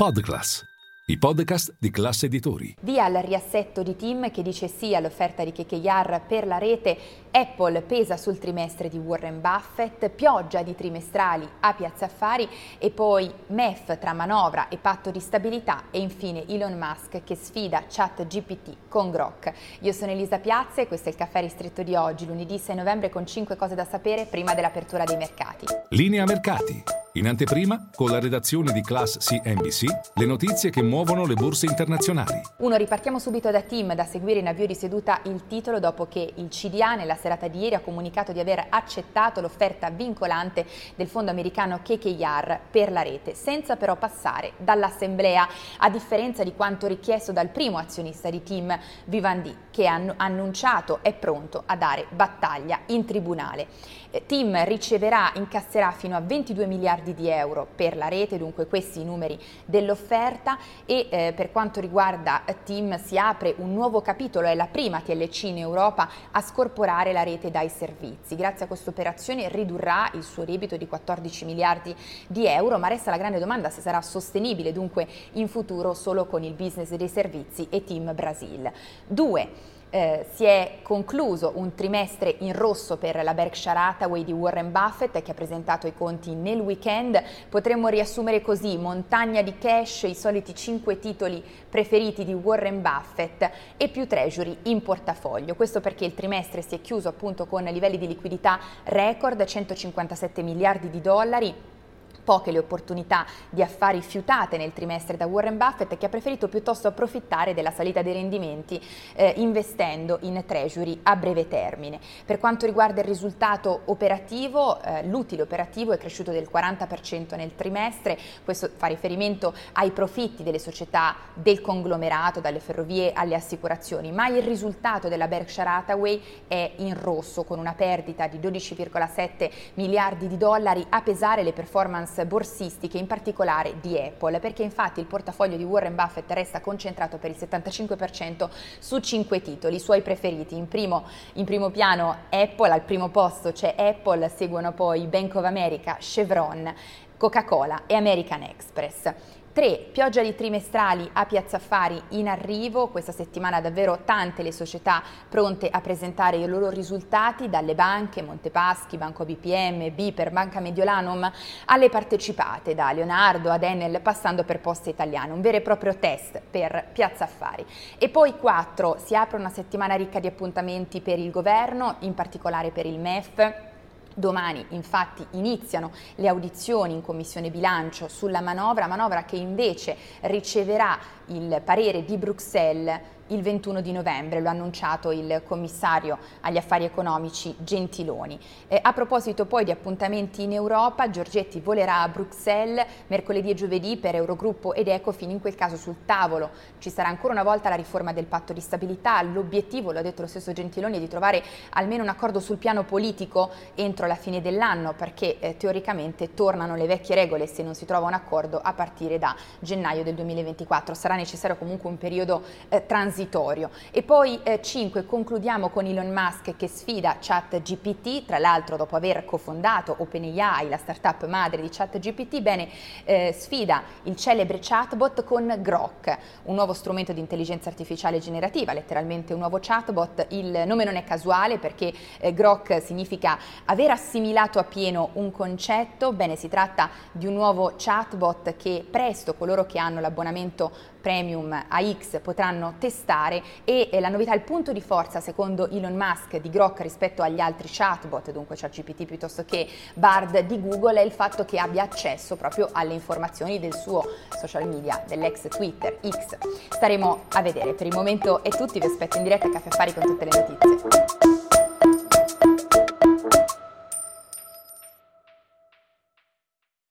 Podclass, i podcast di Class Editori. Via al riassetto di TIM che dice sì all'offerta di KKR per la rete. Apple pesa sul trimestre di Warren Buffett, pioggia di trimestrali a Piazza Affari e poi MEF tra manovra e patto di stabilità e infine Elon Musk che sfida ChatGPT con Grok. Io sono Elisa Piazza e questo è il caffè ristretto di oggi, lunedì 6 novembre con 5 cose da sapere prima dell'apertura dei mercati. Linea mercati. In anteprima, con la redazione di Class CNBC, le notizie che muovono le borse internazionali. Ripartiamo subito da TIM, da seguire in avvio di seduta il titolo dopo che il CDA nella serata di ieri ha comunicato di aver accettato l'offerta vincolante del fondo americano KKR per la rete, senza però passare dall'assemblea, a differenza di quanto richiesto dal primo azionista di TIM, Vivendi, che ha annunciato è pronto a dare battaglia in tribunale. TIM incasserà fino a 22 miliardi di euro per la rete, dunque questi i numeri dell'offerta e per quanto riguarda TIM si apre un nuovo capitolo, è la prima TLC in Europa a scorporare la rete dai servizi. Grazie a questa operazione ridurrà il suo debito di 14 miliardi di euro, ma resta la grande domanda se sarà sostenibile dunque in futuro solo con il business dei servizi e TIM Brasil. 2. Si è concluso un trimestre in rosso per la Berkshire Hathaway di Warren Buffett che ha presentato i conti nel weekend. Potremmo riassumere così: montagna di cash, i soliti 5 titoli preferiti di Warren Buffett e più treasury in portafoglio. Questo perché il trimestre si è chiuso appunto con livelli di liquidità record, 157 miliardi di dollari. Poche le opportunità di affari fiutate nel trimestre da Warren Buffett, che ha preferito piuttosto approfittare della salita dei rendimenti investendo in treasury a breve termine. Per quanto riguarda il risultato operativo, l'utile operativo è cresciuto del 40% nel trimestre, questo fa riferimento ai profitti delle società del conglomerato, dalle ferrovie alle assicurazioni, ma il risultato della Berkshire Hathaway è in rosso, con una perdita di 12,7 miliardi di dollari a pesare le performance borsistiche, in particolare di Apple, perché infatti il portafoglio di Warren Buffett resta concentrato per il 75% su 5 titoli, i suoi preferiti. In primo piano Apple, al primo posto c'è Apple, seguono poi Bank of America, Chevron, Coca-Cola e American Express. 3. Pioggia di trimestrali a Piazza Affari in arrivo, questa settimana davvero tante le società pronte a presentare i loro risultati, dalle banche, Montepaschi, Banco BPM, Bper, Banca Mediolanum, alle partecipate, da Leonardo ad Enel, passando per Poste Italiane, un vero e proprio test per Piazza Affari. E poi 4. Si apre una settimana ricca di appuntamenti per il governo, in particolare per il MEF. Domani infatti iniziano le audizioni in Commissione Bilancio sulla manovra che invece riceverà il parere di Bruxelles il 21 di novembre, lo ha annunciato il commissario agli affari economici Gentiloni. A proposito poi di appuntamenti in Europa, Giorgetti volerà a Bruxelles mercoledì e giovedì per Eurogruppo ed Ecofin, in quel caso sul tavolo ci sarà ancora una volta la riforma del patto di stabilità, l'obiettivo, lo ha detto lo stesso Gentiloni, è di trovare almeno un accordo sul piano politico entro la fine dell'anno, perché teoricamente tornano le vecchie regole se non si trova un accordo a partire da gennaio del 2024, sarà necessario comunque un periodo transitorio. E poi 5, concludiamo con Elon Musk che sfida ChatGPT, tra l'altro dopo aver cofondato OpenAI, la startup madre di ChatGPT, sfida il celebre chatbot con Grok, un nuovo strumento di intelligenza artificiale generativa, letteralmente un nuovo chatbot. Il nome non è casuale perché Grok significa aver assimilato a pieno un concetto. Bene, si tratta di un nuovo chatbot che presto coloro che hanno l'abbonamento Premium AX potranno testare, e la novità, il punto di forza secondo Elon Musk di Grok rispetto agli altri chatbot, dunque ChatGPT piuttosto che Bard di Google, è il fatto che abbia accesso proprio alle informazioni del suo social media, dell'ex Twitter X. Staremo a vedere. Per il momento è tutto, vi aspetto in diretta a Caffè Affari con tutte le notizie.